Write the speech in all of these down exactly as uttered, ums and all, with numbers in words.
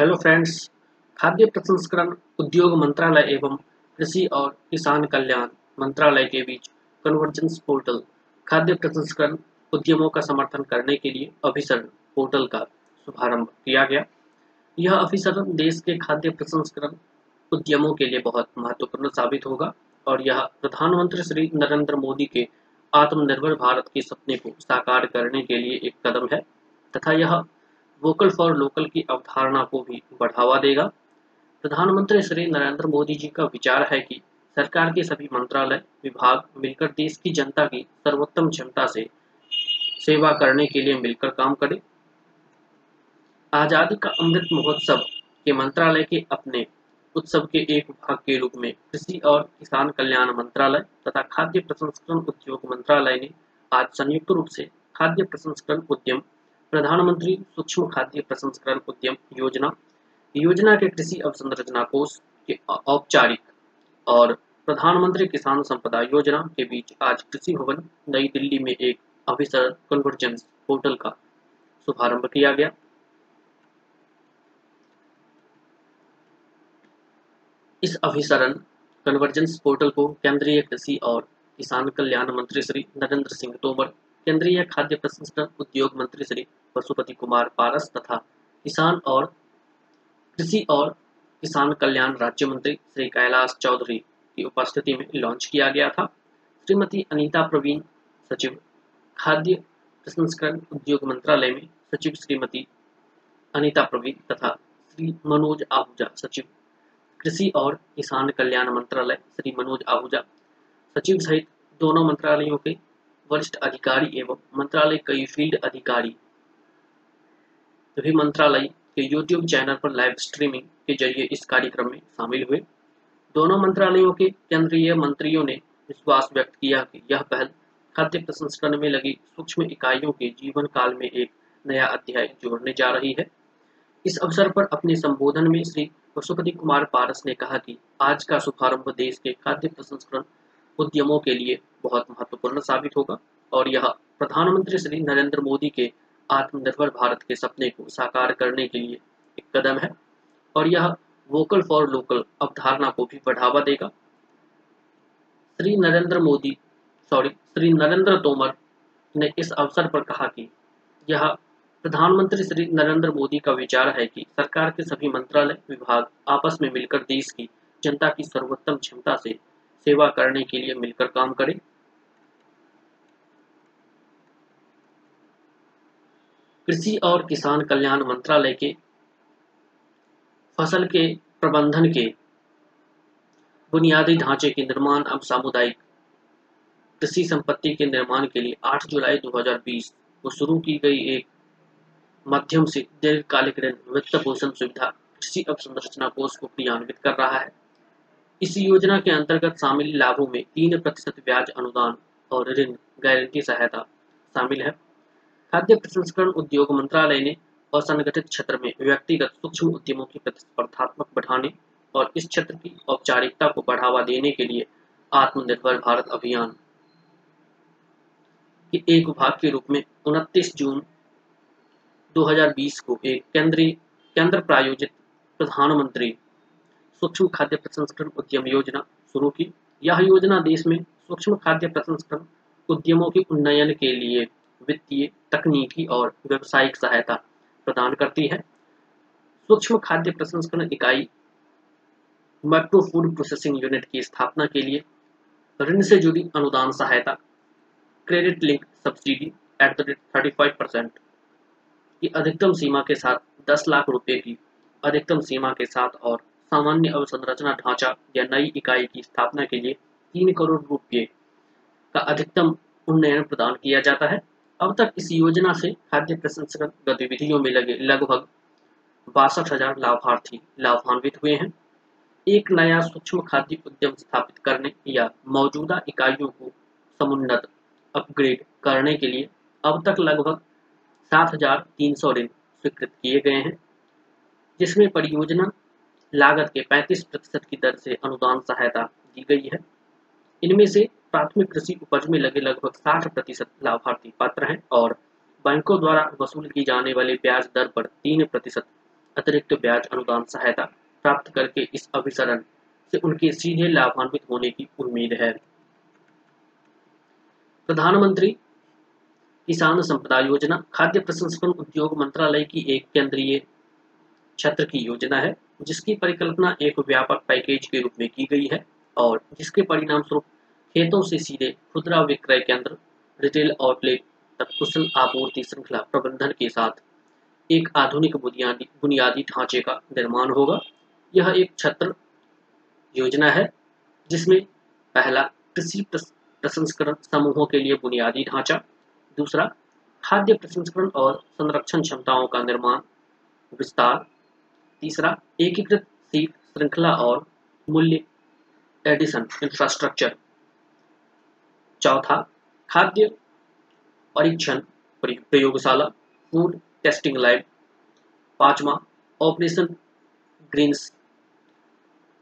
Hello friends, खाद्य प्रसंस्करण उद्योग मंत्रालय एवं कृषि और किसान कल्याण मंत्रालय के बीच कन्वर्जेंस पोर्टल खाद्य प्रसंस्करण उद्यमों का समर्थन करने के लिए अभिसरण पोर्टल का शुभारंभ किया गया। यह अभिसरण देश के खाद्य प्रसंस्करण उद्यमों के लिए बहुत महत्वपूर्ण साबित होगा और यह प्रधानमंत्री श्री नरेंद्र मोदी के आत्मनिर्भर भारत के सपने को साकार करने के लिए एक कदम है तथा यह वोकल फॉर लोकल की अवधारणा को भी बढ़ावा देगा। प्रधानमंत्री श्री नरेंद्र मोदी जी का विचार है कि सरकार के सभी मंत्रालय विभाग मिलकर देश की जनता की सर्वोत्तम क्षमता से सेवा करने के लिए मिलकर काम करें। आजादी का अमृत महोत्सव के मंत्रालय के अपने उत्सव के एक भाग के रूप में कृषि और किसान कल्याण मंत्रालय तथा खाद्य प्रसंस्करण उद्योग मंत्रालय ने आज संयुक्त रूप से खाद्य प्रसंस्करण उद्यम प्रधानमंत्री सूक्ष्म खाद्य प्रसंस्करण उद्यम योजना योजना के कृषि अवसंरचना कोष के औपचारिक और प्रधानमंत्री किसान संपदा योजना के बीच आज कृषि भवन नई दिल्ली में एक अभिसरण कन्वर्जेंस पोर्टल का शुभारंभ किया गया। इस अभिसरण कन्वर्जेंस पोर्टल को केंद्रीय कृषि और किसान कल्याण मंत्री श्री नरेंद्र सिंह तोमर, केंद्रीय खाद्य प्रसंस्करण उद्योग मंत्री श्री पशुपति कुमार पारस तथा किसान और कृषि और किसान कल्याण राज्य मंत्री श्री कैलाश चौधरी की उपस्थिति में लॉन्च किया गया था। श्रीमती अनीता प्रवीण सचिव खाद्य प्रसंस्करण उद्योग मंत्रालय में सचिव श्रीमती अनीता प्रवीण तथा श्री मनोज आहूजा सचिव कृषि और किसान कल्याण मंत्रालय श्री मनोज आहूजा सचिव सहित दोनों मंत्रालयों के वरिष्ठ अधिकारी एवं मंत्रालय कई फील्ड अधिकारी भी मंत्रालय के यूट्यूब चैनल पर लाइव स्ट्रीमिंग के जरिए इस कार्यक्रम में शामिल हुए। दोनों मंत्रालयों के केंद्रीय मंत्रियों ने विश्वास व्यक्त किया कि यह पहल खाद्य प्रसंस्करण में लगी सूक्ष्म इकाइयों के जीवन काल में एक नया अध्याय जोड़ने जा रही है। इस अवसर पर अपने संबोधन में श्री पशुपति कुमार पारस ने कहा कि आज का शुभारंभ देश के खाद्य प्रसंस्करण उद्यमों के लिए बहुत महत्वपूर्ण साबित होगा और यह प्रधानमंत्री श्री नरेंद्र मोदी के आत्मनिर्भर भारत के सपने को साकार करने के लिए एक कदम है और यह वोकल फॉर लोकल अवधारणा को भी बढ़ावा देगा। श्री नरेंद्र मोदी सॉरी श्री नरेंद्र तोमर ने इस अवसर पर कहा कि यह प्रधानमंत्री श्री नरेंद्र मोदी का विचार है कि सरकार के सभी मंत्रालय विभाग आपस में मिलकर देश की जनता की सर्वोत्तम क्षमता से सेवा करने के लिए मिलकर काम करें। कृषि और किसान कल्याण मंत्रालय के फसल के प्रबंधन के बुनियादी ढांचे के निर्माण एवं सामुदायिक कृषि संपत्ति के निर्माण के लिए आठ जुलाई दो हज़ार बीस को शुरू की गई एक मध्यम से दीर्घकालिक ऋण वित्त पोषण सुविधा कृषि अवसंरचना कोष को क्रियान्वित कर रहा है। इस योजना के अंतर्गत शामिल लाभों में तीन प्रतिशत ब्याज अनुदान और ऋण गारंटी सहायता शामिल है। खाद्य प्रसंस्करण उद्योग मंत्रालय ने असंगठित क्षेत्र में व्यक्तिगत सूक्ष्म उद्यमों की प्रतिस्पर्धात्मक बढ़ाने और इस क्षेत्र की औपचारिकता को बढ़ावा देने के लिए आत्मनिर्भर भारत अभियान के एक भाग के रूप में उनतीस जून दो हज़ार बीस को एक केंद्रीय केंद्र प्रायोजित प्रधानमंत्री सूक्ष्म खाद्य प्रसंस्करण उद्यम योजना शुरू की। यह योजना देश में सूक्ष्म खाद्य प्रसंस्करण उद्यमों के उन्नयन के लिए वित्तीय, तकनीकी और व्यावसायिक सहायता प्रदान करती है। सूक्ष्म खाद्य प्रसंस्करण इकाई मैक्रो फूड प्रोसेसिंग यूनिट की स्थापना के लिए ऋण से जुड़ी अनुदान सहायता credit link subsidy at the rate thirty five percent की अधिकतम सीमा के साथ दस लाख रुपए की अधिकतम सीमा के साथ और सामान्य अवसंरचना ढांचा या नई इकाई की स्थापना के लिए तीन करोड़ रुपए का अधिकतम उन्नयन प्रदान किया जाता है। अब तक इस योजना से खाद्य प्रसंस्करण गतिविधियों में लगे लगभग बासठ हजार लाभार्थी लाभान्वित हुए हैं। एक नया सूक्ष्म खाद्य उद्यम स्थापित करने या मौजूदा इकाइयों को समुन्नत अपग्रेड करने के लिए अब तक लगभग सात हजार तीन सौ ऋण स्वीकृत किए गए हैं, जिसमें परियोजना लागत के पैंतीस प्रतिशत की दर से अनुदान सहायता दी गई है। इनमें से प्राथमिक कृषि उपज में लगे लगभग साठ प्रतिशत लाभार्थी पात्र हैं और बैंकों द्वारा वसूल की जाने वाले ब्याज दर पर तीन प्रतिशत अतिरिक्त ब्याज अनुदान सहायता प्राप्त करके इस अभिसरण से उनके सीधे लाभान्वित होने की उम्मीद है। प्रधानमंत्री किसान संपदा योजना खाद्य प्रसंस्करण उद्योग मंत्रालय की एक केंद्रीय क्षेत्र की योजना है, जिसकी परिकल्पना एक व्यापक पैकेज के रूप में की गई है और जिसके परिणाम स्वरूप खेतों से सीधे खुदरा विक्रय केंद्र, रिटेल आउटलेट तक कुशल आपूर्ति श्रृंखला प्रबंधन के साथ एक आधुनिक बुनियादी बुनियादी ढांचे का निर्माण होगा। यह एक क्षेत्र योजना है जिसमें पहला कृषि प्रसंस्करण समूहों के लिए बुनियादी ढांचा, दूसरा खाद्य प्रसंस्करण और संरक्षण क्षमताओं का निर्माण विस्तार, तीसरा एकीकृत सीड श्रृंखला और मूल्य एडिशन इंफ्रास्ट्रक्चर, चौथा खाद्य परीक्षण प्रयोगशाला फूड टेस्टिंग लैब, पांचवा ऑपरेशन ग्रीन्स,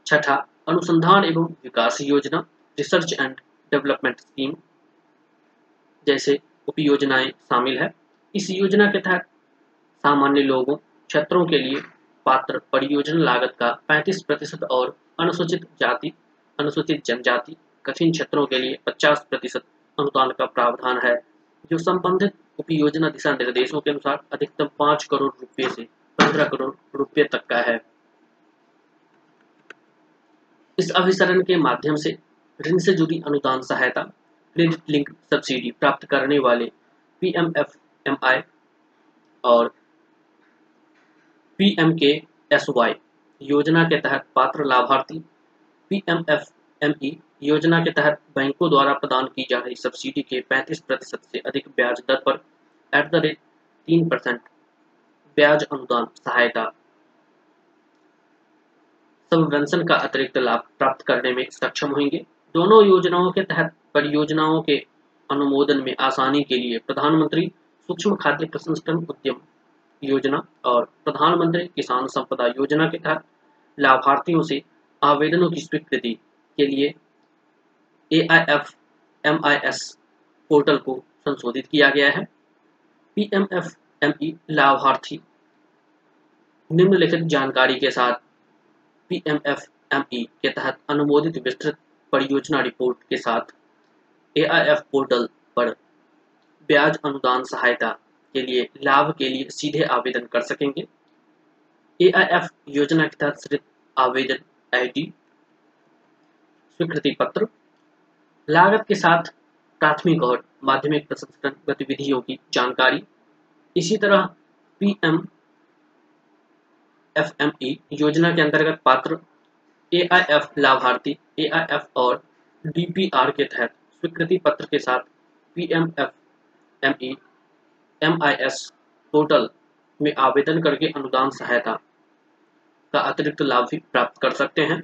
छठा अनुसंधान एवं विकास योजना रिसर्च एंड डेवलपमेंट स्कीम जैसे उपयोजनाएं शामिल है। इस योजना के तहत सामान्य लोगों, क्षेत्रों के लिए पात्र परियोजना लागत का पैंतीस प्रतिशत और अनुसूचित जाति, अनुसूचित जनजाति, कठिन क्षेत्रों के लिए पचास प्रतिशत अनुदान का प्रावधान है, जो संबंधित उपयोजना दिशा निर्देशों के अनुसार अधिकतम पाँच करोड़ रुपए से पंद्रह करोड़ रुपए तक का है। इस अभिसरण के माध्यम से ऋण से जुड़ी अनुदान सहायता, क्रेडिट लिंक सब्सिडी प्राप्त करने वाले पीएमएफएमआई और पीएमकेएसवाई योजना के तहत पात्र लाभार्थी, पीएमएफएमई योजना के तहत बैंकों द्वारा प्रदान की जा रही सब्सिडी के पैंतीस प्रतिशत से अधिक ब्याज दर पर एट द रेट तीन परसेंट ब्याज अनुदान सहायता सबवेंशन का अतिरिक्त लाभ प्राप्त करने में सक्षम होंगे। दोनों योजनाओं के तहत परियोजनाओं के अनुमोदन में आसानी के लिए प्रधानमंत्री सूक्ष्म खाद्य प्रसंस्करण उद्यम योजना और प्रधानमंत्री किसान संपदा योजना के तहत लाभार्थियों से आवेदनों की स्वीकृति के लिए एआईएफएमआईएस पोर्टल को संशोधित किया गया है। पीएमएफएमई लाभार्थी निम्नलिखित जानकारी के साथ पीएमएफएमई के तहत अनुमोदित विस्तृत परियोजना रिपोर्ट के साथ एआईएफ पोर्टल पर ब्याज अनुदान सहायता के लिए लाभ के लिए सीधे आवेदन कर सकेंगे। एआईएफ योजना के तहत सिर्फ आवेदन आईडी, स्वीकृति पत्र, लागत के साथ प्राथमिक और माध्यमिक प्रसंस्करण गतिविधियों की जानकारी। इसी तरह पीएम एफएमई योजना के अंतर्गत पात्र एआईएफ लाभार्थी एआईएफ और डीपीआर के तहत स्वीकृति पत्र के साथ पीएमएफएमई एमआईएस पोर्टल में आवेदन करके अनुदान सहायता का अतिरिक्त लाभ भी प्राप्त कर सकते हैं।